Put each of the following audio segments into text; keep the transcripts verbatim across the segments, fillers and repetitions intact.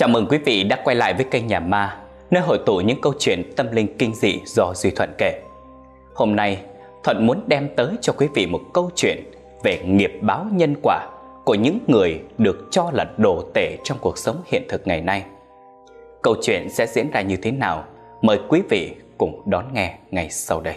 Chào mừng quý vị đã quay lại với kênh Nhà Ma, nơi hội tụ những câu chuyện tâm linh kinh dị do Duy Thuận kể. Hôm nay, Thuận muốn đem tới cho quý vị một câu chuyện về nghiệp báo nhân quả của những người được cho là đồ tể trong cuộc sống hiện thực ngày nay. Câu chuyện sẽ diễn ra như thế nào? Mời quý vị cùng đón nghe ngay sau đây.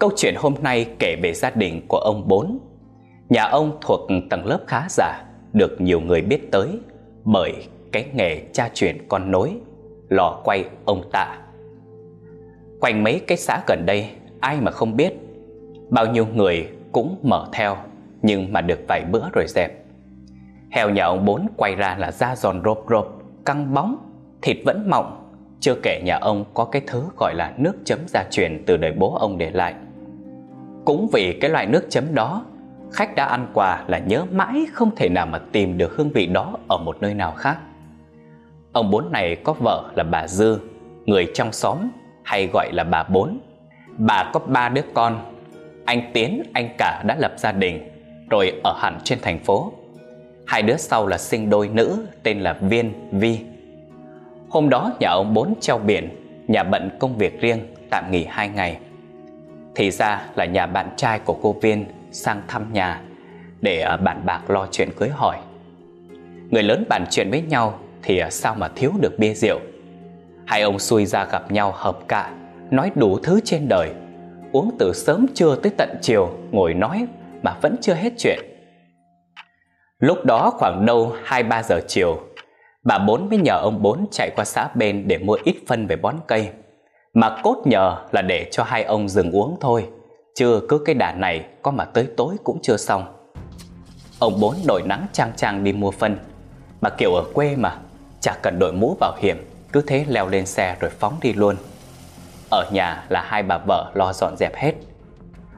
Câu chuyện hôm nay kể về gia đình của ông Bốn. Nhà ông thuộc tầng lớp khá giả, được nhiều người biết tới bởi cái nghề cha truyền con nối, lò quay ông Tạ. Quanh mấy cái xã gần đây, ai mà không biết, bao nhiêu người cũng mở theo, nhưng mà được vài bữa rồi dẹp. Heo nhà ông Bốn quay ra là da giòn rộp rộp, căng bóng, thịt vẫn mọng. Chưa kể nhà ông có cái thứ gọi là nước chấm gia truyền từ đời bố ông để lại. Cũng vì cái loại nước chấm đó, khách đã ăn quà là nhớ mãi không thể nào mà tìm được hương vị đó ở một nơi nào khác. Ông Bốn này có vợ là bà Dư, người trong xóm hay gọi là bà Bốn. Bà có ba đứa con, anh Tiến, anh cả đã lập gia đình, rồi ở hẳn trên thành phố. Hai đứa sau là sinh đôi nữ tên là Viên, Vi. Hôm đó nhà ông Bốn treo biển, nhà bận công việc riêng, tạm nghỉ hai ngày. Thì ra là nhà bạn trai của cô Viên sang thăm nhà để bàn bạc lo chuyện cưới hỏi. Người lớn bàn chuyện với nhau thì sao mà thiếu được bia rượu. Hai ông xui ra gặp nhau hợp cạ, nói đủ thứ trên đời, uống từ sớm trưa tới tận chiều, ngồi nói mà vẫn chưa hết chuyện. Lúc đó khoảng đâu hai ba giờ chiều, bà Bốn mới nhờ ông Bốn chạy qua xã bên để mua ít phân về bón cây, mà cốt nhờ là để cho hai ông dừng uống thôi, chứ cứ cái đà này có mà tới tối cũng chưa xong. Ông Bốn đội nắng trang trang đi mua phân, mà kiểu ở quê mà, chả cần đội mũ bảo hiểm, cứ thế leo lên xe rồi phóng đi luôn. Ở nhà là hai bà vợ lo dọn dẹp hết.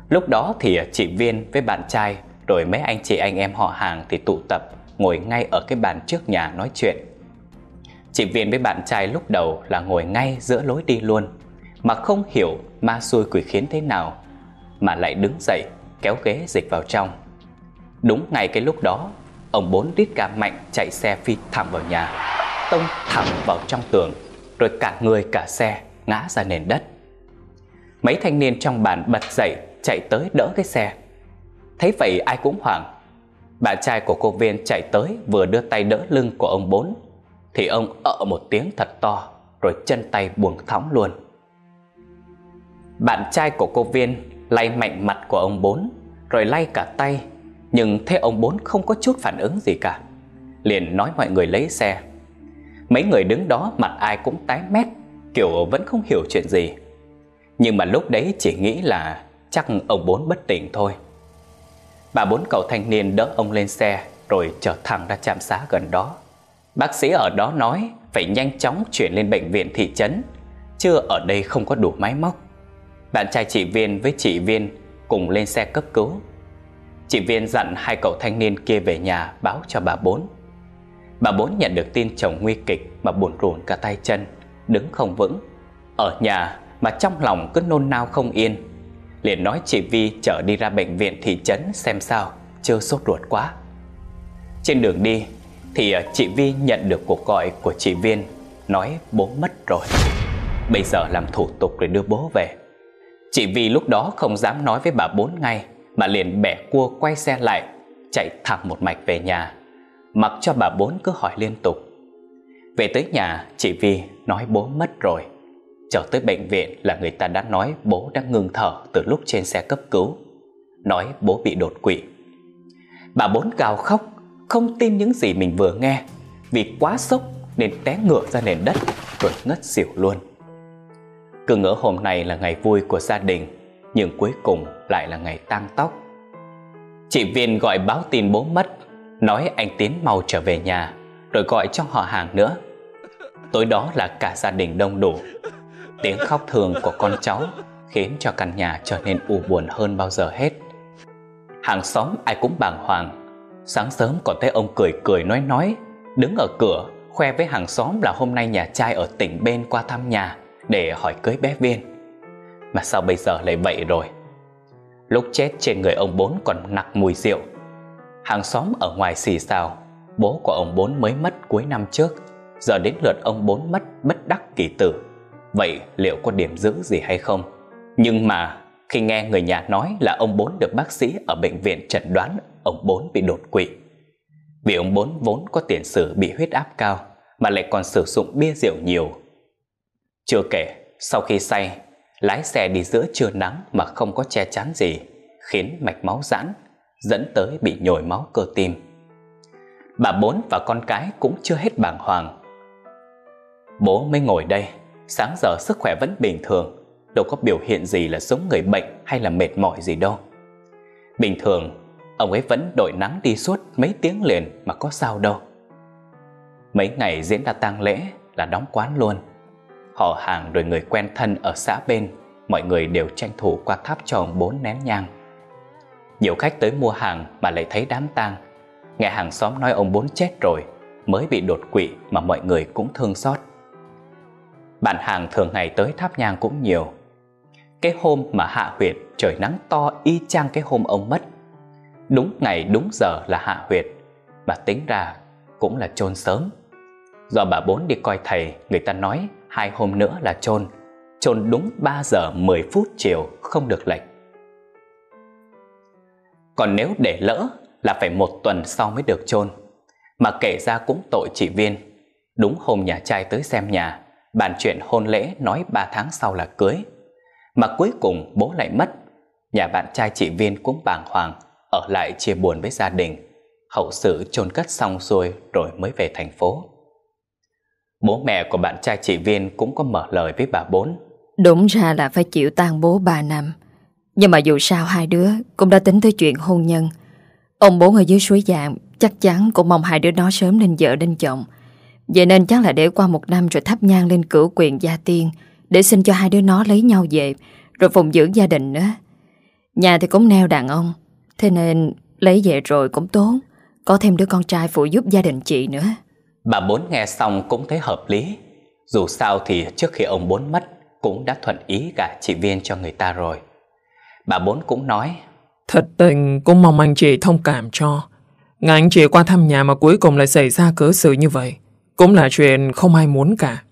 Lúc đó thì chị Viên với bạn trai rồi mấy anh chị anh em họ hàng thì tụ tập ngồi ngay ở cái bàn trước nhà nói chuyện. Chị Viên với bạn trai lúc đầu là ngồi ngay giữa lối đi luôn, mà không hiểu ma xui quỷ khiến thế nào mà lại đứng dậy kéo ghế dịch vào trong. Đúng ngay cái lúc đó, ông Bốn rít ga mạnh chạy xe phi thẳng vào nhà, tông thẳng vào trong tường, rồi cả người cả xe ngã ra nền đất. Mấy thanh niên trong bàn bật dậy chạy tới đỡ cái xe. Thấy vậy ai cũng hoảng. Bạn trai của cô Viên chạy tới vừa đưa tay đỡ lưng của ông Bốn thì ông ợ một tiếng thật to, rồi chân tay buông thõng luôn. Bạn trai của cô Viên lay mạnh mặt của ông Bốn, rồi lay cả tay, nhưng thấy ông Bốn không có chút phản ứng gì cả, liền nói mọi người lấy xe. Mấy người đứng đó mặt ai cũng tái mét, kiểu vẫn không hiểu chuyện gì. Nhưng mà lúc đấy chỉ nghĩ là chắc ông Bốn bất tỉnh thôi. Bà Bốn cậu thanh niên đỡ ông lên xe rồi chở thẳng ra trạm xá gần đó. Bác sĩ ở đó nói phải nhanh chóng chuyển lên bệnh viện thị trấn, chứ ở đây không có đủ máy móc. Bạn trai chị Viên với chị Viên cùng lên xe cấp cứu. Chị Viên dặn hai cậu thanh niên kia về nhà báo cho bà Bốn. Bà Bốn nhận được tin chồng nguy kịch mà buồn rùn cả tay chân, đứng không vững. Ở nhà mà trong lòng cứ nôn nao không yên, liền nói chị Vi chở đi ra bệnh viện thị trấn xem sao, chưa sốt ruột quá. Trên đường đi thì chị Vi nhận được cuộc gọi của chị Viên, nói bố mất rồi, bây giờ làm thủ tục để đưa bố về. Chị Vi lúc đó không dám nói với bà Bốn ngay, mà liền bẻ cua quay xe lại, chạy thẳng một mạch về nhà, mặc cho bà Bốn cứ hỏi liên tục. Về tới nhà, chị Vi nói bố mất rồi. Trở tới bệnh viện là người ta đã nói bố đã ngừng thở từ lúc trên xe cấp cứu, nói bố bị đột quỵ. Bà Bốn gào khóc, không tin những gì mình vừa nghe, vì quá sốc nên té ngửa ra nền đất rồi ngất xỉu luôn. Cứ ngỡ hôm nay là ngày vui của gia đình, nhưng cuối cùng lại là ngày tang tóc. Chị Viên gọi báo tin bố mất, nói anh Tiến mau trở về nhà, rồi gọi cho họ hàng nữa. Tối đó là cả gia đình đông đủ. Tiếng khóc thường của con cháu khiến cho căn nhà trở nên u buồn hơn bao giờ hết. Hàng xóm ai cũng bàng hoàng. Sáng sớm còn thấy ông cười cười nói nói, đứng ở cửa khoe với hàng xóm là hôm nay nhà trai ở tỉnh bên qua thăm nhà để hỏi cưới bé Viên. Mà sao bây giờ lại vậy rồi? Lúc chết trên người ông Bốn còn nặc mùi rượu. Hàng xóm ở ngoài xì xào, bố của ông Bốn mới mất cuối năm trước, giờ đến lượt ông Bốn mất bất đắc kỳ tử. Vậy liệu có điểm dữ gì hay không? Nhưng mà khi nghe người nhà nói là ông Bốn được bác sĩ ở bệnh viện chẩn đoán ông Bốn bị đột quỵ, vì ông Bốn vốn có tiền sử bị huyết áp cao mà lại còn sử dụng bia rượu nhiều. Chưa kể, sau khi say, lái xe đi giữa trưa nắng mà không có che chắn gì, khiến mạch máu giãn, dẫn tới bị nhồi máu cơ tim. Bà Bốn và con cái cũng chưa hết bàng hoàng. Bố mới ngồi đây, sáng giờ sức khỏe vẫn bình thường, đâu có biểu hiện gì là giống người bệnh hay là mệt mỏi gì đâu. Bình thường, ông ấy vẫn đội nắng đi suốt mấy tiếng liền mà có sao đâu. Mấy ngày diễn ra tang lễ là đóng quán luôn. Họ hàng rồi người quen thân ở xã bên, mọi người đều tranh thủ qua tháp cho ông Bốn nén nhang. Nhiều khách tới mua hàng mà lại thấy đám tang. Nghe hàng xóm nói ông Bốn chết rồi, mới bị đột quỵ mà mọi người cũng thương xót. Bạn hàng thường ngày tới tháp nhang cũng nhiều. Cái hôm mà hạ huyệt trời nắng to y chang cái hôm ông mất. Đúng ngày đúng giờ là hạ huyệt, bà tính ra cũng là chôn sớm. Do bà Bốn đi coi thầy, người ta nói hai hôm nữa là chôn, chôn đúng ba giờ mười phút chiều, không được lệch. Còn nếu để lỡ là phải một tuần sau mới được chôn. Mà kể ra cũng tội chị Viên, đúng hôm nhà trai tới xem nhà, bàn chuyện hôn lễ nói ba tháng sau là cưới, mà cuối cùng bố lại mất. Nhà bạn trai chị Viên cũng bàng hoàng, ở lại chia buồn với gia đình. Hậu sự chôn cất xong xuôi rồi mới về thành phố. Bố mẹ của bạn trai chị Viên cũng có mở lời với bà Bốn. Đúng ra là phải chịu tang bố ba năm, nhưng mà dù sao hai đứa cũng đã tính tới chuyện hôn nhân. Ông Bốn ở dưới suối Vàng chắc chắn cũng mong hai đứa nó sớm nên vợ nên chồng, vậy nên chắc là để qua một năm rồi thắp nhang lên cửu quyền gia tiên để xin cho hai đứa nó lấy nhau về, rồi phụng dưỡng gia đình nữa. Nhà thì cũng neo đàn ông, thế nên lấy về rồi cũng tốn, có thêm đứa con trai phụ giúp gia đình chị nữa. Bà Bốn nghe xong cũng thấy hợp lý. Dù sao thì trước khi ông Bốn mất cũng đã thuận ý gả chị Viên cho người ta rồi. Bà Bốn cũng nói, thật tình cũng mong anh chị thông cảm cho. Ngày anh chị qua thăm nhà mà cuối cùng lại xảy ra cớ sự như vậy, cũng là chuyện không ai muốn cả.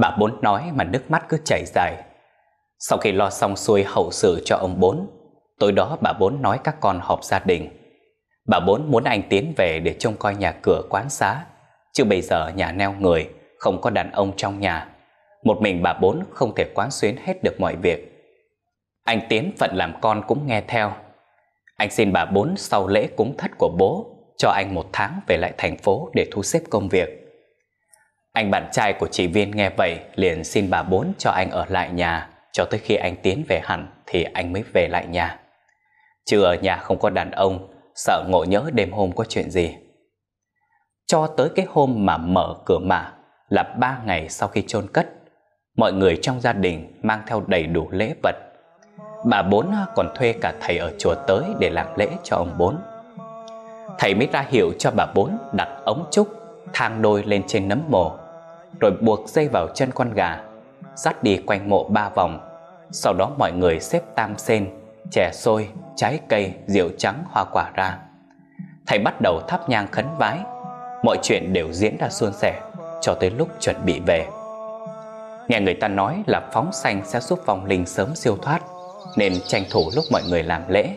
Bà Bốn nói mà nước mắt cứ chảy dài. Sau khi lo xong xuôi hậu sự cho ông Bốn, tối đó bà Bốn nói các con họp gia đình. Bà Bốn muốn anh Tiến về để trông coi nhà cửa quán xá, chứ bây giờ nhà neo người, không có đàn ông trong nhà, một mình bà Bốn không thể quán xuyến hết được mọi việc. Anh Tiến phận làm con cũng nghe theo. Anh xin bà Bốn sau lễ cúng thất của bố cho anh một tháng về lại thành phố để thu xếp công việc. Anh bạn trai của chị Viên nghe vậy liền xin bà Bốn cho anh ở lại nhà, cho tới khi anh Tiến về hẳn thì anh mới về lại nhà. Chứ ở nhà không có đàn ông, sợ ngộ nhỡ đêm hôm có chuyện gì. Cho tới cái hôm mà mở cửa mả là ba ngày sau khi chôn cất, mọi người trong gia đình mang theo đầy đủ lễ vật. Bà Bốn còn thuê cả thầy ở chùa tới để làm lễ cho ông Bốn. Thầy mới ra hiệu cho bà Bốn đặt ống trúc thang đôi lên trên nấm mồ, rồi buộc dây vào chân con gà, dắt đi quanh mộ ba vòng. Sau đó mọi người xếp tam sen, chè xôi, trái cây, rượu trắng, hoa quả ra. Thầy bắt đầu thắp nhang khấn vái. Mọi chuyện đều diễn ra suôn sẻ cho tới lúc chuẩn bị về. Nghe người ta nói là phóng sanh sẽ giúp vong linh sớm siêu thoát, nên tranh thủ lúc mọi người làm lễ,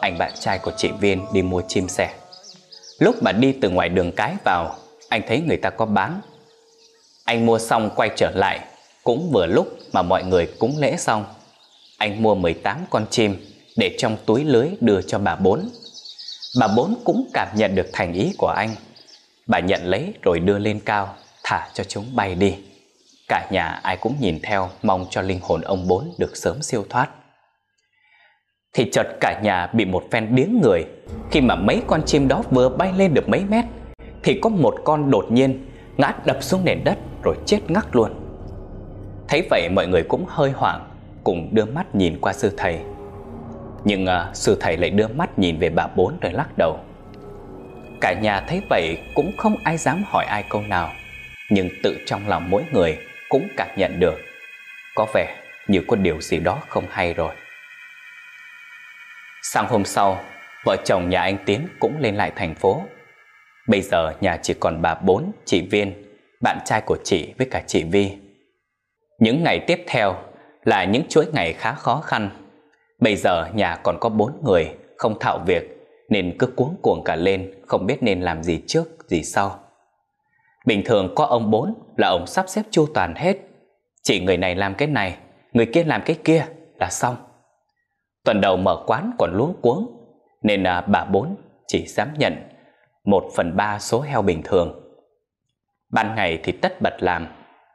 anh bạn trai của chị Viên đi mua chim sẻ. Lúc mà đi từ ngoài đường cái vào, anh thấy người ta có bán. Anh mua xong quay trở lại, cũng vừa lúc mà mọi người cúng lễ xong. Anh mua mười tám con chim để trong túi lưới đưa cho bà Bốn. Bà Bốn cũng cảm nhận được thành ý của anh. Bà nhận lấy rồi đưa lên cao, thả cho chúng bay đi. Cả nhà ai cũng nhìn theo, mong cho linh hồn ông Bốn được sớm siêu thoát. Thì chợt cả nhà bị một phen điếng người, khi mà mấy con chim đó vừa bay lên được mấy mét thì có một con đột nhiên ngã đập xuống nền đất rồi chết ngắc luôn. Thấy vậy mọi người cũng hơi hoảng, cùng đưa mắt nhìn qua sư thầy. Nhưng uh, sư thầy lại đưa mắt nhìn về bà Bốn rồi lắc đầu. Cả nhà thấy vậy cũng không ai dám hỏi ai câu nào, nhưng tự trong lòng mỗi người cũng cảm nhận được có vẻ như có điều gì đó không hay rồi. Sáng hôm sau, vợ chồng nhà anh Tiến cũng lên lại thành phố. Bây giờ nhà chỉ còn bà Bốn, chị Viên, bạn trai của chị với cả chị Vi. Những ngày tiếp theo là những chuỗi ngày khá khó khăn. Bây giờ nhà còn có bốn người không thạo việc nên cứ cuống cuồng cả lên, không biết nên làm gì trước, gì sau. Bình thường có ông Bốn là ông sắp xếp chu toàn hết. Chỉ người này làm cái này, người kia làm cái kia là xong. Tuần đầu mở quán còn luống cuống nên là bà Bốn chỉ dám nhận một phần ba số heo bình thường. Ban ngày thì tất bật làm,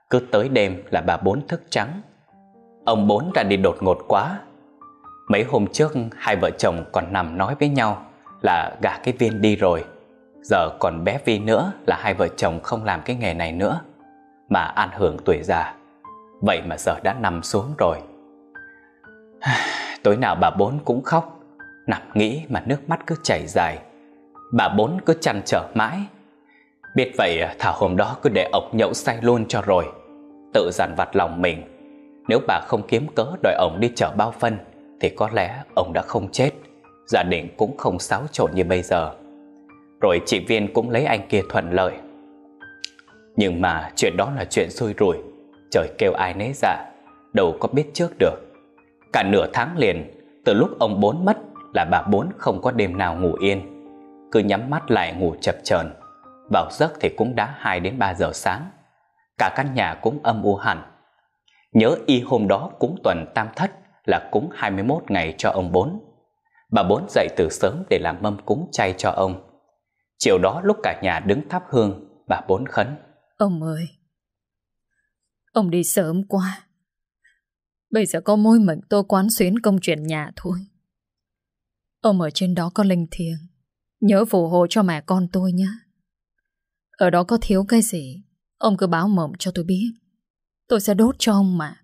cứ tới đêm là bà Bốn thức trắng. Ông Bốn đã đi đột ngột quá. Mấy hôm trước hai vợ chồng còn nằm nói với nhau là gả cái Viên đi rồi, giờ còn bé Vi nữa là hai vợ chồng không làm cái nghề này nữa mà an hưởng tuổi già. Vậy mà giờ đã nằm xuống rồi. Tối nào bà Bốn cũng khóc, nằm nghĩ mà nước mắt cứ chảy dài. Bà Bốn cứ trăn trở mãi. Biết vậy thả hôm đó cứ để ổng nhậu say luôn cho rồi, tự dằn vặt lòng mình. Nếu bà không kiếm cớ đòi ổng đi chở bao phân thì có lẽ ổng đã không chết, gia đình cũng không xáo trộn như bây giờ. Rồi chị Viên cũng lấy anh kia thuận lợi. Nhưng mà chuyện đó là chuyện xui rủi, trời kêu ai nấy dạ, đâu có biết trước được. Cả nửa tháng liền, từ lúc ông Bốn mất là bà Bốn không có đêm nào ngủ yên, cứ nhắm mắt lại ngủ chập chờn. Vào giấc thì cũng đã hai đến ba giờ sáng. Cả căn nhà cũng âm u hẳn. Nhớ y hôm đó cũng tuần tam thất là cúng hai mươi mốt ngày cho ông Bốn. Bà Bốn dậy từ sớm để làm mâm cúng chay cho ông. Chiều đó lúc cả nhà đứng thắp hương, bà Bốn khấn: "Ông ơi, ông đi sớm quá. Bây giờ có mỗi mình tôi quán xuyến công chuyện nhà thôi. Ông ở trên đó có linh thiêng, nhớ phù hộ cho mẹ con tôi nhé. Ở đó có thiếu cái gì, ông cứ báo mộng cho tôi biết, tôi sẽ đốt cho ông mà."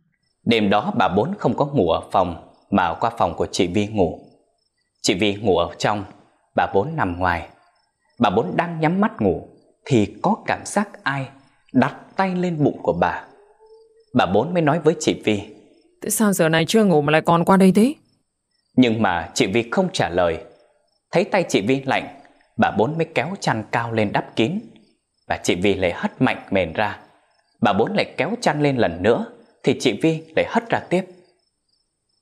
Đêm đó bà Bốn không có ngủ ở phòng mà qua phòng của chị Vi ngủ. Chị Vi ngủ ở trong, bà Bốn nằm ngoài. Bà Bốn đang nhắm mắt ngủ thì có cảm giác ai đặt tay lên bụng của bà. Bà Bốn mới nói với chị Vi: "Tại sao giờ này chưa ngủ mà lại còn qua đây thế?" Nhưng mà chị Vi không trả lời. Thấy tay chị Vi lạnh, bà Bốn mới kéo chăn cao lên đắp kín, và chị Vi lại hất mạnh mền ra. Bà Bốn lại kéo chăn lên lần nữa thì chị Vi lại hất ra tiếp.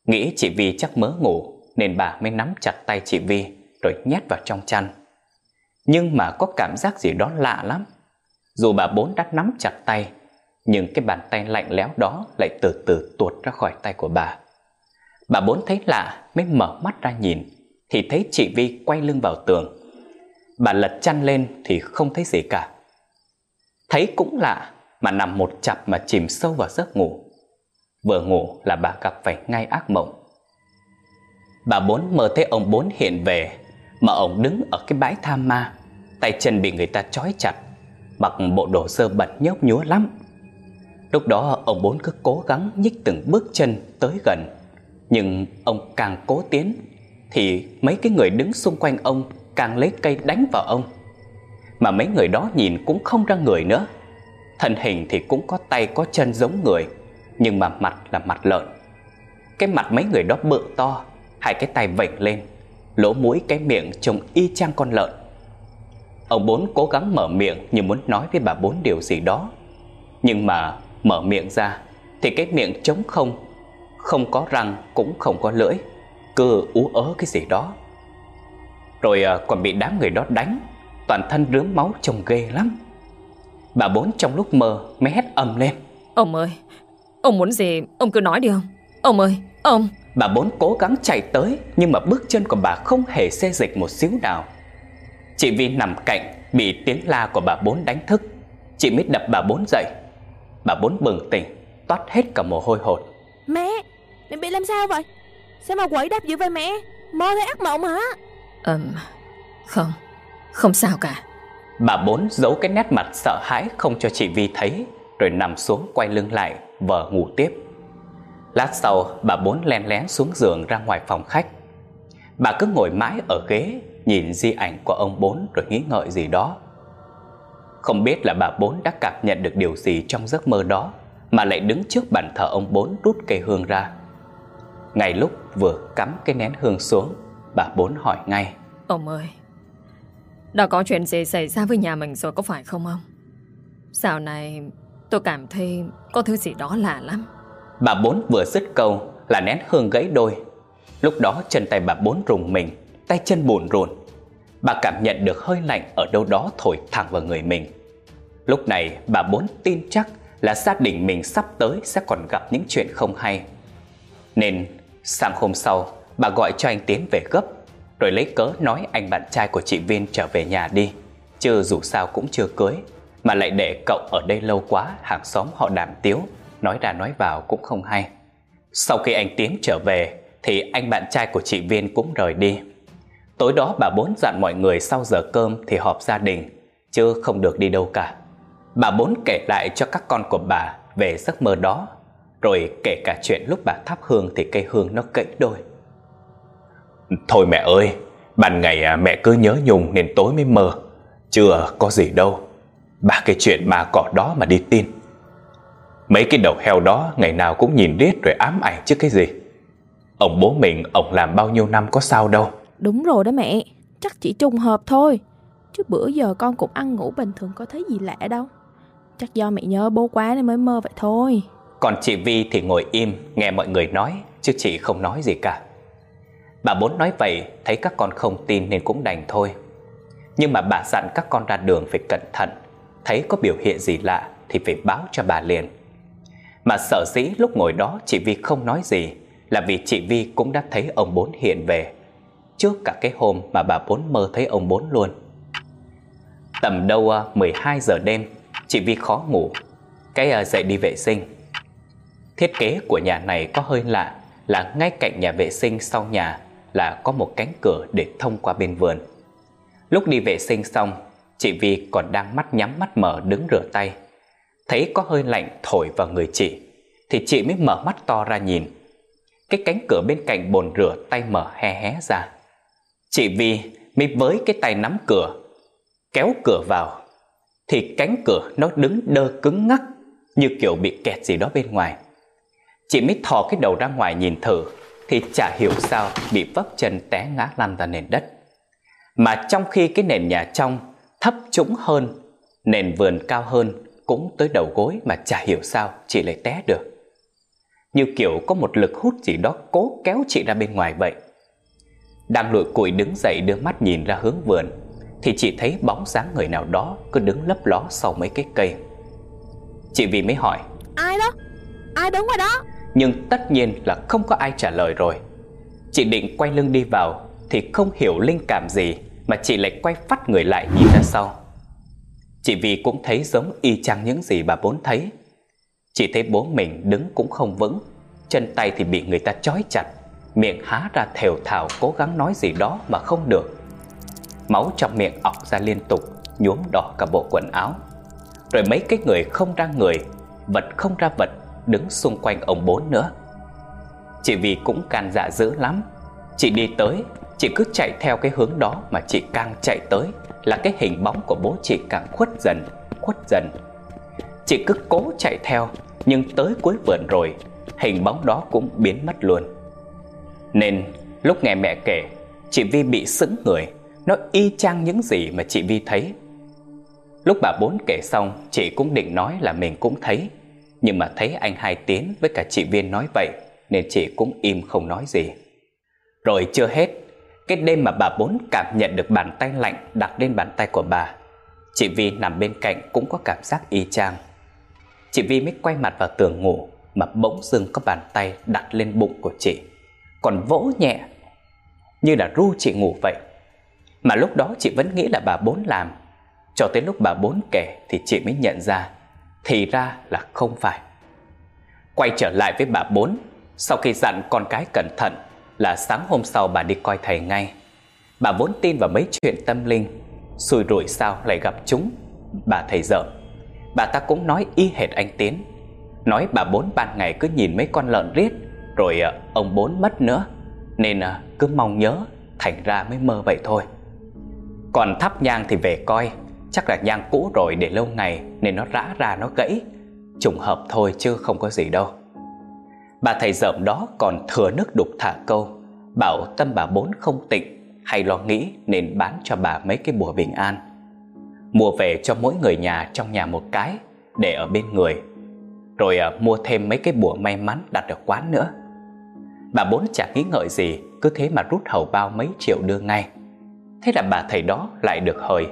Nghĩ chị Vi chắc mớ ngủ nên bà mới nắm chặt tay chị Vi rồi nhét vào trong chăn. Nhưng mà có cảm giác gì đó lạ lắm. Dù bà Bốn đã nắm chặt tay, nhưng cái bàn tay lạnh lẽo đó lại từ từ tuột ra khỏi tay của bà. Bà Bốn thấy lạ mới mở mắt ra nhìn thì thấy chị Vi quay lưng vào tường. Bà lật chăn lên thì không thấy gì cả. Thấy cũng lạ mà nằm một chặp mà chìm sâu vào giấc ngủ. Vừa ngủ là bà gặp phải ngay ác mộng. Bà Bốn mơ thấy ông Bốn hiện về, mà ông đứng ở cái bãi tha ma, tay chân bị người ta trói chặt, mặc bộ đồ sơ bẩn nhớp nhúa lắm. Lúc đó ông Bốn cứ cố gắng nhích từng bước chân tới gần, nhưng ông càng cố tiến thì mấy cái người đứng xung quanh ông càng lấy cây đánh vào ông. Mà mấy người đó nhìn cũng không ra người nữa, thân hình thì cũng có tay có chân giống người, nhưng mà mặt là mặt lợn. Cái mặt mấy người đó bự to, hai cái tay vểnh lên, lỗ mũi cái miệng trông y chang con lợn. Ông Bốn cố gắng mở miệng như muốn nói với bà Bốn điều gì đó, nhưng mà mở miệng ra thì cái miệng trống không, không có răng cũng không có lưỡi, cứ ú ớ cái gì đó. Rồi còn bị đám người đó đánh, toàn thân rướm máu trông ghê lắm. Bà Bốn trong lúc mơ mới hét ầm lên: "Ông ơi, ông muốn gì ông cứ nói đi ông. Ông ơi, ông." Bà Bốn cố gắng chạy tới, nhưng mà bước chân của bà không hề xê dịch một xíu nào. Chị Vi nằm cạnh bị tiếng la của bà Bốn đánh thức, chị mới đập bà Bốn dậy. Bà Bốn bừng tỉnh, toát hết cả mồ hôi hột: "Mẹ, mẹ bị làm sao vậy? Sao mà quậy đáp dữ vậy mẹ? Mơ thấy ác mộng hả?" Ừm, um, không, không sao cả." Bà Bốn giấu cái nét mặt sợ hãi không cho chị Vi thấy, rồi nằm xuống quay lưng lại, vờ ngủ tiếp. Lát sau, bà Bốn len lén xuống giường ra ngoài phòng khách. Bà cứ ngồi mãi ở ghế, nhìn di ảnh của ông Bốn rồi nghĩ ngợi gì đó. Không biết là bà Bốn đã cảm nhận được điều gì trong giấc mơ đó mà lại đứng trước bàn thờ ông Bốn rút cây hương ra. Ngay lúc vừa cắm cái nén hương xuống, bà Bốn hỏi ngay: Ông ơi, đã có chuyện gì xảy ra với nhà mình rồi có phải không ông? Dạo này tôi cảm thấy có thứ gì đó lạ lắm. Bà Bốn vừa dứt câu là nén hương gãy đôi. Lúc đó chân tay bà Bốn rùng mình, tay chân bủn rủn. Bà cảm nhận được hơi lạnh ở đâu đó thổi thẳng vào người mình. Lúc này bà Bốn tin chắc là gia đình mình sắp tới sẽ còn gặp những chuyện không hay. Nên sáng hôm sau, bà gọi cho anh Tiến về gấp, rồi lấy cớ nói anh bạn trai của chị Vin trở về nhà đi, chứ dù sao cũng chưa cưới, mà lại để cậu ở đây lâu quá, hàng xóm họ đàm tiếu, nói ra nói vào cũng không hay. Sau khi anh Tiến trở về thì anh bạn trai của chị Vin cũng rời đi. Tối đó bà Bốn dặn mọi người sau giờ cơm thì họp gia đình, chứ không được đi đâu cả. Bà Bốn kể lại cho các con của bà về giấc mơ đó, rồi kể cả chuyện lúc bà thắp hương thì cây hương nó gãy đôi. Thôi mẹ ơi, ban ngày mẹ cứ nhớ nhung nên tối mới mơ, chưa có gì đâu. Ba cái chuyện ma cỏ đó mà đi tin, mấy cái đầu heo đó ngày nào cũng nhìn riết rồi ám ảnh chứ cái gì. Ông bố mình, ông làm bao nhiêu năm có sao đâu. Đúng rồi đó mẹ, chắc chỉ trùng hợp thôi, chứ bữa giờ con cũng ăn ngủ bình thường có thấy gì lạ đâu. Chắc do mẹ nhớ bố quá nên mới mơ vậy thôi. Còn chị Vi thì ngồi im nghe mọi người nói, chứ chị không nói gì cả. Bà Bốn nói vậy, thấy các con không tin nên cũng đành thôi. Nhưng mà bà dặn các con ra đường phải cẩn thận, thấy có biểu hiện gì lạ thì phải báo cho bà liền. Mà sở dĩ lúc ngồi đó chị Vi không nói gì là vì chị Vi cũng đã thấy ông Bốn hiện về trước cả cái hôm mà bà Bốn mơ thấy ông Bốn luôn. Tầm đâu mười hai giờ đêm, chị Vi khó ngủ, cái dậy đi vệ sinh. Thiết kế của nhà này có hơi lạ là ngay cạnh nhà vệ sinh sau nhà là có một cánh cửa để thông qua bên vườn. Lúc đi vệ sinh xong, chị Vi còn đang mắt nhắm mắt mở đứng rửa tay, thấy có hơi lạnh thổi vào người chị thì chị mới mở mắt to ra nhìn. Cái cánh cửa bên cạnh bồn rửa tay mở hé hé ra. Chị Vi mới với cái tay nắm cửa, kéo cửa vào thì cánh cửa nó đứng đơ cứng ngắc, như kiểu bị kẹt gì đó bên ngoài. Chị mới thò cái đầu ra ngoài nhìn thử thì chả hiểu sao bị vấp chân té ngã lăn ra nền đất. Mà trong khi cái nền nhà trong thấp trũng hơn, nền vườn cao hơn cũng tới đầu gối, mà chả hiểu sao chị lại té được. Như kiểu có một lực hút gì đó cố kéo chị ra bên ngoài vậy. Đang lụi cụi đứng dậy đưa mắt nhìn ra hướng vườn thì chị thấy bóng dáng người nào đó cứ đứng lấp ló sau mấy cái cây. Chị Vi mới hỏi: Ai đó? Ai đứng ngoài đó? Nhưng tất nhiên là không có ai trả lời rồi. Chị định quay lưng đi vào thì không hiểu linh cảm gì mà chị lại quay phắt người lại nhìn ra sau. Chị Vi cũng thấy giống y chang những gì bà Bốn thấy. Chị thấy bố mình đứng cũng không vững, chân tay thì bị người ta trói chặt, miệng há ra thều thào cố gắng nói gì đó mà không được. Máu trong miệng ọc ra liên tục, nhuốm đỏ cả bộ quần áo. Rồi mấy cái người không ra người, vật không ra vật đứng xung quanh ông Bốn nữa. Chị Vi cũng can dạ dữ lắm. Chị đi tới, chị cứ chạy theo cái hướng đó, mà chị càng chạy tới là cái hình bóng của bố chị càng khuất dần, khuất dần. Chị cứ cố chạy theo, nhưng tới cuối vườn rồi hình bóng đó cũng biến mất luôn. Nên lúc nghe mẹ kể, chị Vi bị sững người, nó y chang những gì mà chị Vi thấy. Lúc bà Bốn kể xong, chị cũng định nói là mình cũng thấy, nhưng mà thấy anh Hai Tiến với cả chị Viên nói vậy nên chị cũng im không nói gì. Rồi chưa hết, cái đêm mà bà Bốn cảm nhận được bàn tay lạnh đặt lên bàn tay của bà, chị Vi nằm bên cạnh cũng có cảm giác y chang. Chị Vi mới quay mặt vào tường ngủ mà bỗng dưng có bàn tay đặt lên bụng của chị, còn vỗ nhẹ như là ru chị ngủ vậy. Mà lúc đó chị vẫn nghĩ là bà Bốn làm, cho tới lúc bà Bốn kể thì chị mới nhận ra, thì ra là không phải. Quay trở lại với bà Bốn, sau khi dặn con cái cẩn thận là sáng hôm sau bà đi coi thầy ngay. Bà vốn tin vào mấy chuyện tâm linh, xui rủi sao lại gặp chúng bà thầy dởm. Bà ta cũng nói y hệt anh Tiến, nói bà Bốn ban ngày cứ nhìn mấy con lợn riết, rồi ông Bốn mất nữa, nên cứ mong nhớ thành ra mới mơ vậy thôi. Còn thắp nhang thì về coi, chắc là nhang cũ rồi để lâu ngày nên nó rã ra nó gãy. Trùng hợp thôi chứ không có gì đâu. Bà thầy dởm đó còn thừa nước đục thả câu, bảo tâm bà bốn không tịnh, hay lo nghĩ nên bán cho bà mấy cái bùa bình an, mua về cho mỗi người nhà trong nhà một cái để ở bên người, rồi mua thêm mấy cái bùa may mắn đặt ở quán nữa. Bà bốn chả nghĩ ngợi gì, cứ thế mà rút hầu bao mấy triệu đưa ngay. Thế là bà thầy đó lại được hời,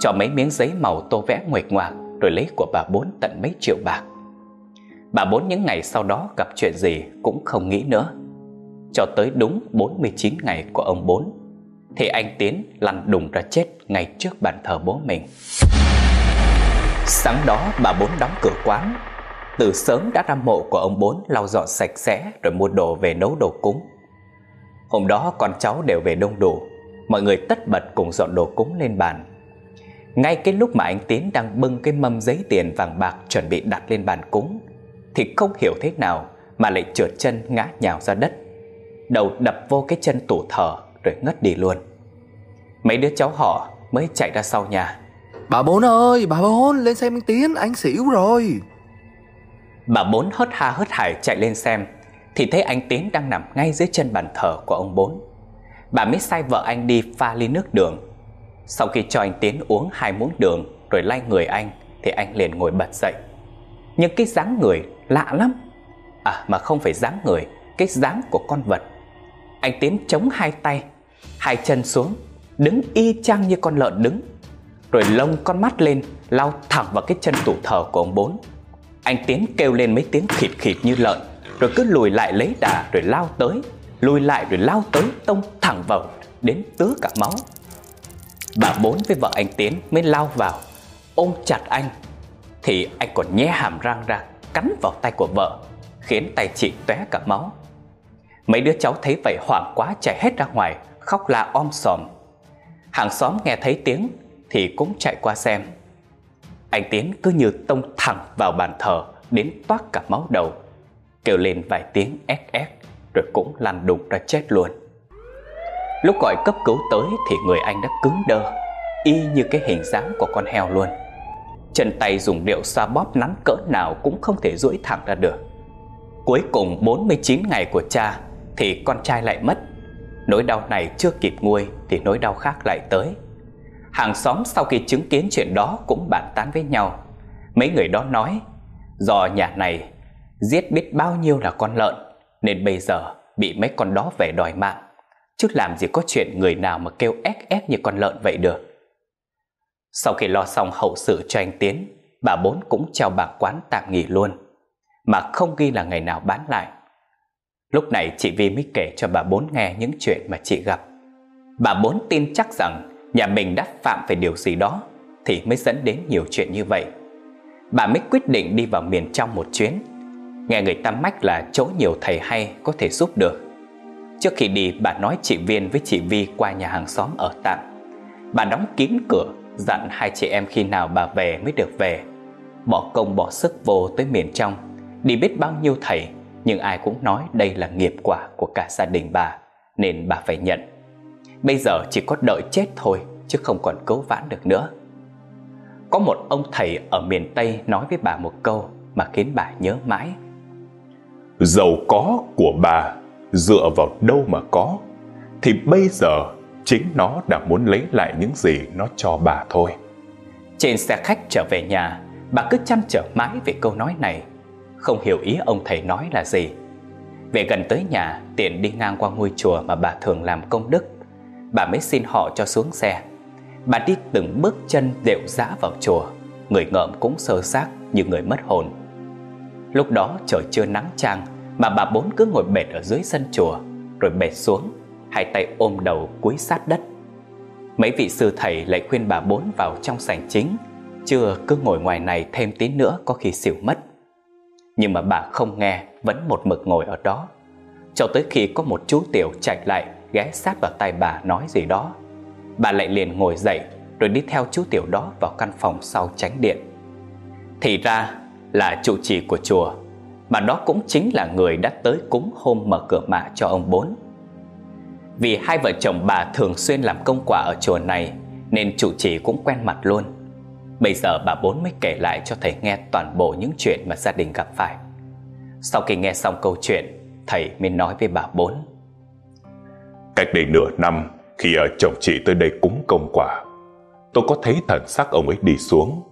cho mấy miếng giấy màu tô vẽ nguệch ngoạc rồi lấy của bà bốn tận mấy triệu bạc. Bà bốn những ngày sau đó gặp chuyện gì cũng không nghĩ nữa. Cho tới đúng bốn mươi chín ngày của ông bốn thì anh Tiến lăn đùng ra chết ngay trước bàn thờ bố mình. Sáng đó bà bốn đóng cửa quán. Từ sớm đã ra mộ của ông bốn lau dọn sạch sẽ rồi mua đồ về nấu đồ cúng. Hôm đó con cháu đều về đông đủ, mọi người tất bật cùng dọn đồ cúng lên bàn. Ngay cái lúc mà anh Tiến đang bưng cái mâm giấy tiền vàng bạc chuẩn bị đặt lên bàn cúng thì không hiểu thế nào mà lại trượt chân ngã nhào ra đất, đầu đập vô cái chân tủ thờ rồi ngất đi luôn. Mấy đứa cháu họ mới chạy ra sau nhà: "Bà bốn ơi, bà bốn, lên xem anh Tiến, anh xỉu rồi." Bà bốn hớt ha hớt hải chạy lên xem thì thấy anh Tiến đang nằm ngay dưới chân bàn thờ của ông bốn. Bà mới sai vợ anh đi pha ly nước đường. Sau khi cho anh Tiến uống hai muỗng đường rồi lay người anh thì anh liền ngồi bật dậy. Nhưng cái dáng người lạ lắm. À mà không phải dáng người, cái dáng của con vật. Anh Tiến chống hai tay, hai chân xuống, đứng y chang như con lợn đứng, rồi lông con mắt lên, lao thẳng vào cái chân tủ thờ của ông bốn. Anh Tiến kêu lên mấy tiếng khịt khịt như lợn, rồi cứ lùi lại lấy đà rồi lao tới, lùi lại rồi lao tới, tông thẳng vào đến tứ cả máu. Bà bốn với vợ anh Tiến mới lao vào ôm chặt anh, thì anh còn nhe hàm răng ra cắn vào tay của vợ, khiến tay chị tóe cả máu. Mấy đứa cháu thấy vậy hoảng quá chạy hết ra ngoài, khóc la om sòm. Hàng xóm nghe thấy tiếng thì cũng chạy qua xem. Anh Tiến cứ như tông thẳng vào bàn thờ đến toát cả máu đầu, kêu lên vài tiếng ét ét rồi cũng lăn đùng ra chết luôn. Lúc gọi cấp cứu tới thì người anh đã cứng đơ, y như cái hình dáng của con heo luôn. Chân tay dùng điệu xoa bóp nắn cỡ nào cũng không thể duỗi thẳng ra được. Cuối cùng bốn mươi chín ngày của cha thì con trai lại mất. Nỗi đau này chưa kịp nguôi thì nỗi đau khác lại tới. Hàng xóm sau khi chứng kiến chuyện đó cũng bàn tán với nhau. Mấy người đó nói do nhà này giết biết bao nhiêu là con lợn nên bây giờ bị mấy con đó về đòi mạng, chứ làm gì có chuyện người nào mà kêu ép ép như con lợn vậy được. Sau khi lo xong hậu sự cho anh Tiến, bà bốn cũng treo bạc quán tạm nghỉ luôn, mà không ghi là ngày nào bán lại. Lúc này chị Vi mới kể cho bà bốn nghe những chuyện mà chị gặp. Bà bốn tin chắc rằng nhà mình đã phạm phải điều gì đó thì mới dẫn đến nhiều chuyện như vậy. Bà mới quyết định đi vào miền trong một chuyến. Nghe người ta mách là chỗ nhiều thầy hay có thể giúp được. Trước khi đi bà nói chị Viên với chị Vi qua nhà hàng xóm ở tạm. Bà đóng kín cửa, dặn hai chị em khi nào bà về mới được về, bỏ công bỏ sức vô tới miền trong, đi biết bao nhiêu thầy, nhưng ai cũng nói đây là nghiệp quả của cả gia đình bà nên bà phải nhận. Bây giờ chỉ có đợi chết thôi chứ không còn cứu vãn được nữa. Có một ông thầy ở miền Tây nói với bà một câu mà khiến bà nhớ mãi: "Giàu có của bà dựa vào đâu mà có, thì bây giờ chính nó đã muốn lấy lại những gì nó cho bà thôi." Trên xe khách trở về nhà, bà cứ trăn trở mãi về câu nói này, không hiểu ý ông thầy nói là gì. Về gần tới nhà, tiện đi ngang qua ngôi chùa mà bà thường làm công đức, bà mới xin họ cho xuống xe. Bà đi từng bước chân đều dã vào chùa, người ngợm cũng sơ xác như người mất hồn. Lúc đó trời chưa nắng chang mà bà bốn cứ ngồi bệt ở dưới sân chùa, rồi bệt xuống, hai tay ôm đầu cúi sát đất. Mấy vị sư thầy lại khuyên bà bốn vào trong sảnh chính, chưa cứ ngồi ngoài này thêm tí nữa có khi xỉu mất. Nhưng mà bà không nghe, vẫn một mực ngồi ở đó, cho tới khi có một chú tiểu chạy lại ghé sát vào tay bà nói gì đó. Bà lại liền ngồi dậy rồi đi theo chú tiểu đó vào căn phòng sau tránh điện. Thì ra là trụ trì của chùa, mà đó cũng chính là người đã tới cúng hôm mở cửa mạ cho ông bốn. Vì hai vợ chồng bà thường xuyên làm công quả ở chùa này nên chủ trì cũng quen mặt luôn. Bây giờ bà bốn mới kể lại cho thầy nghe toàn bộ những chuyện mà gia đình gặp phải. Sau khi nghe xong câu chuyện, thầy mới nói với bà bốn: Cách đây nửa năm, khi chồng chị tới đây cúng công quả, tôi có thấy thần sắc ông ấy đi xuống.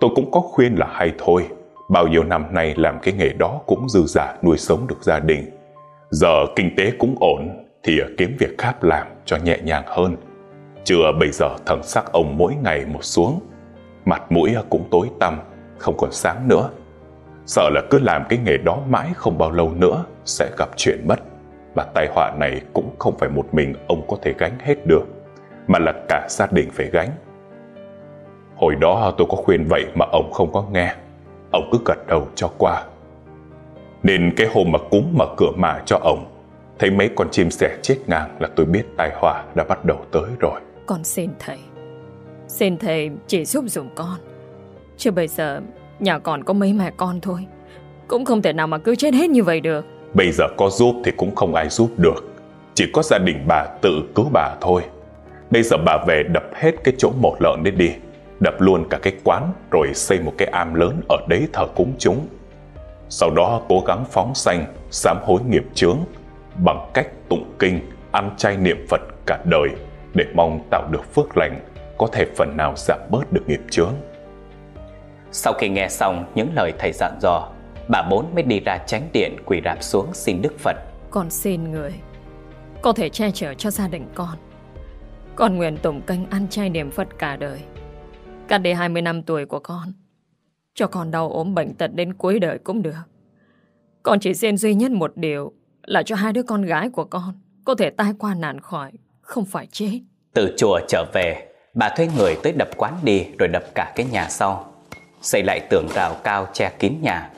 Tôi cũng có khuyên là hay thôi, bao nhiêu năm nay làm cái nghề đó cũng dư dả nuôi sống được gia đình. Giờ kinh tế cũng ổn thì kiếm việc khác làm cho nhẹ nhàng hơn. Chưa bây giờ thần sắc ông mỗi ngày một xuống, mặt mũi cũng tối tăm, không còn sáng nữa. Sợ là cứ làm cái nghề đó mãi không bao lâu nữa sẽ gặp chuyện mất. Và tai họa này cũng không phải một mình ông có thể gánh hết được, mà là cả gia đình phải gánh. Hồi đó tôi có khuyên vậy mà ông không có nghe, ông cứ gật đầu cho qua. Nên cái hôm mà cúm mở cửa mà cho ông, thấy mấy con chim sẻ chết ngang là tôi biết tai họa đã bắt đầu tới rồi. Con xin thầy, xin thầy chỉ giúp dùm con, chứ bây giờ nhà còn có mấy mẹ con thôi, cũng không thể nào mà cứ chết hết như vậy được. Bây giờ có giúp thì cũng không ai giúp được, chỉ có gia đình bà tự cứu bà thôi. Bây giờ bà về đập hết cái chỗ mổ lợn đấy đi, đập luôn cả cái quán rồi xây một cái am lớn ở đấy thờ cúng chúng. Sau đó cố gắng phóng sanh, sám hối nghiệp chướng bằng cách tụng kinh, ăn chay niệm Phật cả đời để mong tạo được phước lành, có thể phần nào giảm bớt được nghiệp chướng. Sau khi nghe xong những lời thầy dặn dò, bà bốn mới đi ra chánh điện quỳ rạp xuống xin Đức Phật: Con xin người có thể che chở cho gia đình con. Con nguyện tụng kinh ăn chay niệm Phật cả đời, cả đến hai mươi lăm tuổi của con, cho con đau ốm bệnh tật đến cuối đời cũng được. Con chỉ xin duy nhất một điều là cho hai đứa con gái của con có thể tai qua nạn khỏi, không phải chết. Từ chùa trở về, bà thuê người tới đập quán đi rồi đập cả cái nhà sau, xây lại tường rào cao che kín nhà.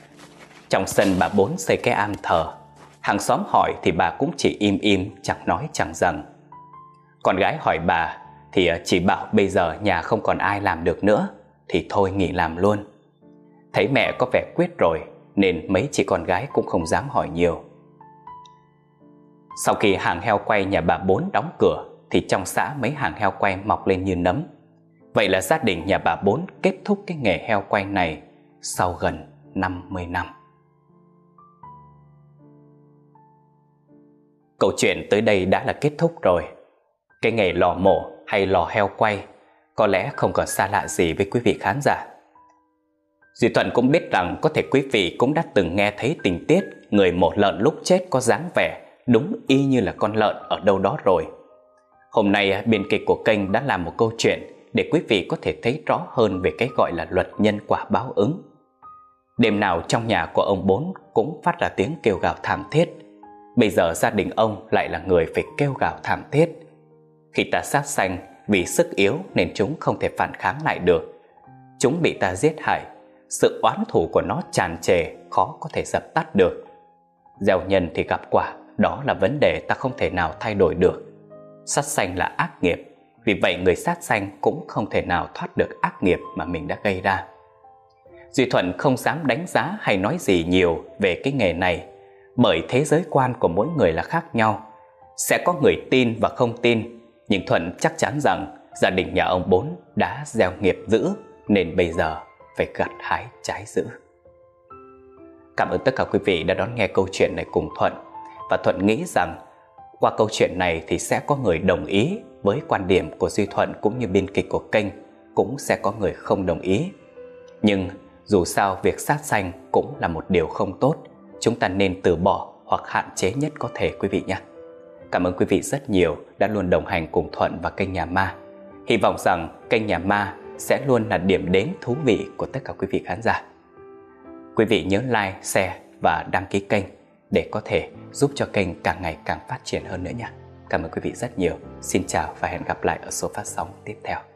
Trong sân bà bốn xây cái am thờ, hàng xóm hỏi thì bà cũng chỉ im im chẳng nói chẳng rằng. Con gái hỏi bà thì chỉ bảo bây giờ nhà không còn ai làm được nữa thì thôi nghỉ làm luôn. Thấy mẹ có vẻ quyết rồi nên mấy chị con gái cũng không dám hỏi nhiều. Sau khi hàng heo quay nhà bà bốn đóng cửa thì trong xã mấy hàng heo quay mọc lên như nấm. Vậy là gia đình nhà bà bốn kết thúc cái nghề heo quay này sau gần năm mươi năm. Câu chuyện tới đây đã là kết thúc rồi. Cái nghề lò mổ hay lò heo quay có lẽ không còn xa lạ gì với quý vị khán giả. Duy Thuận cũng biết rằng có thể quý vị cũng đã từng nghe thấy tình tiết người mổ lợn lúc chết có dáng vẻ đúng y như là con lợn ở đâu đó rồi. Hôm nay biên kịch của kênh đã làm một câu chuyện để quý vị có thể thấy rõ hơn về cái gọi là luật nhân quả báo ứng. Đêm nào trong nhà của ông Bốn cũng phát ra tiếng kêu gào thảm thiết. Bây giờ gia đình ông lại là người phải kêu gào thảm thiết. Khi ta sát sanh vì sức yếu nên chúng không thể phản kháng lại được. Chúng bị ta giết hại, sự oán thù của nó tràn trề, khó có thể dập tắt được. Gieo nhân thì gặp quả, đó là vấn đề ta không thể nào thay đổi được. Sát sanh là ác nghiệp, vì vậy người sát sanh cũng không thể nào thoát được ác nghiệp mà mình đã gây ra. Duy Thuận không dám đánh giá hay nói gì nhiều về cái nghề này, bởi thế giới quan của mỗi người là khác nhau. Sẽ có người tin và không tin, nhưng Thuận chắc chắn rằng gia đình nhà ông Bốn đã gieo nghiệp dữ nên bây giờ phải gặt hái trái dữ. Cảm ơn tất cả quý vị đã đón nghe câu chuyện này cùng Thuận. Và Thuận nghĩ rằng qua câu chuyện này thì sẽ có người đồng ý với quan điểm của Duy Thuận cũng như biên kịch của kênh, cũng sẽ có người không đồng ý. Nhưng dù sao việc sát sanh cũng là một điều không tốt, chúng ta nên từ bỏ hoặc hạn chế nhất có thể quý vị nhé. Cảm ơn quý vị rất nhiều đã luôn đồng hành cùng Thuận và kênh Nhà Ma. Hy vọng rằng kênh Nhà Ma sẽ luôn là điểm đến thú vị của tất cả quý vị khán giả. Quý vị nhớ like, share và đăng ký kênh để có thể giúp cho kênh càng ngày càng phát triển hơn nữa nhé. Cảm ơn quý vị rất nhiều. Xin chào và hẹn gặp lại ở số phát sóng tiếp theo.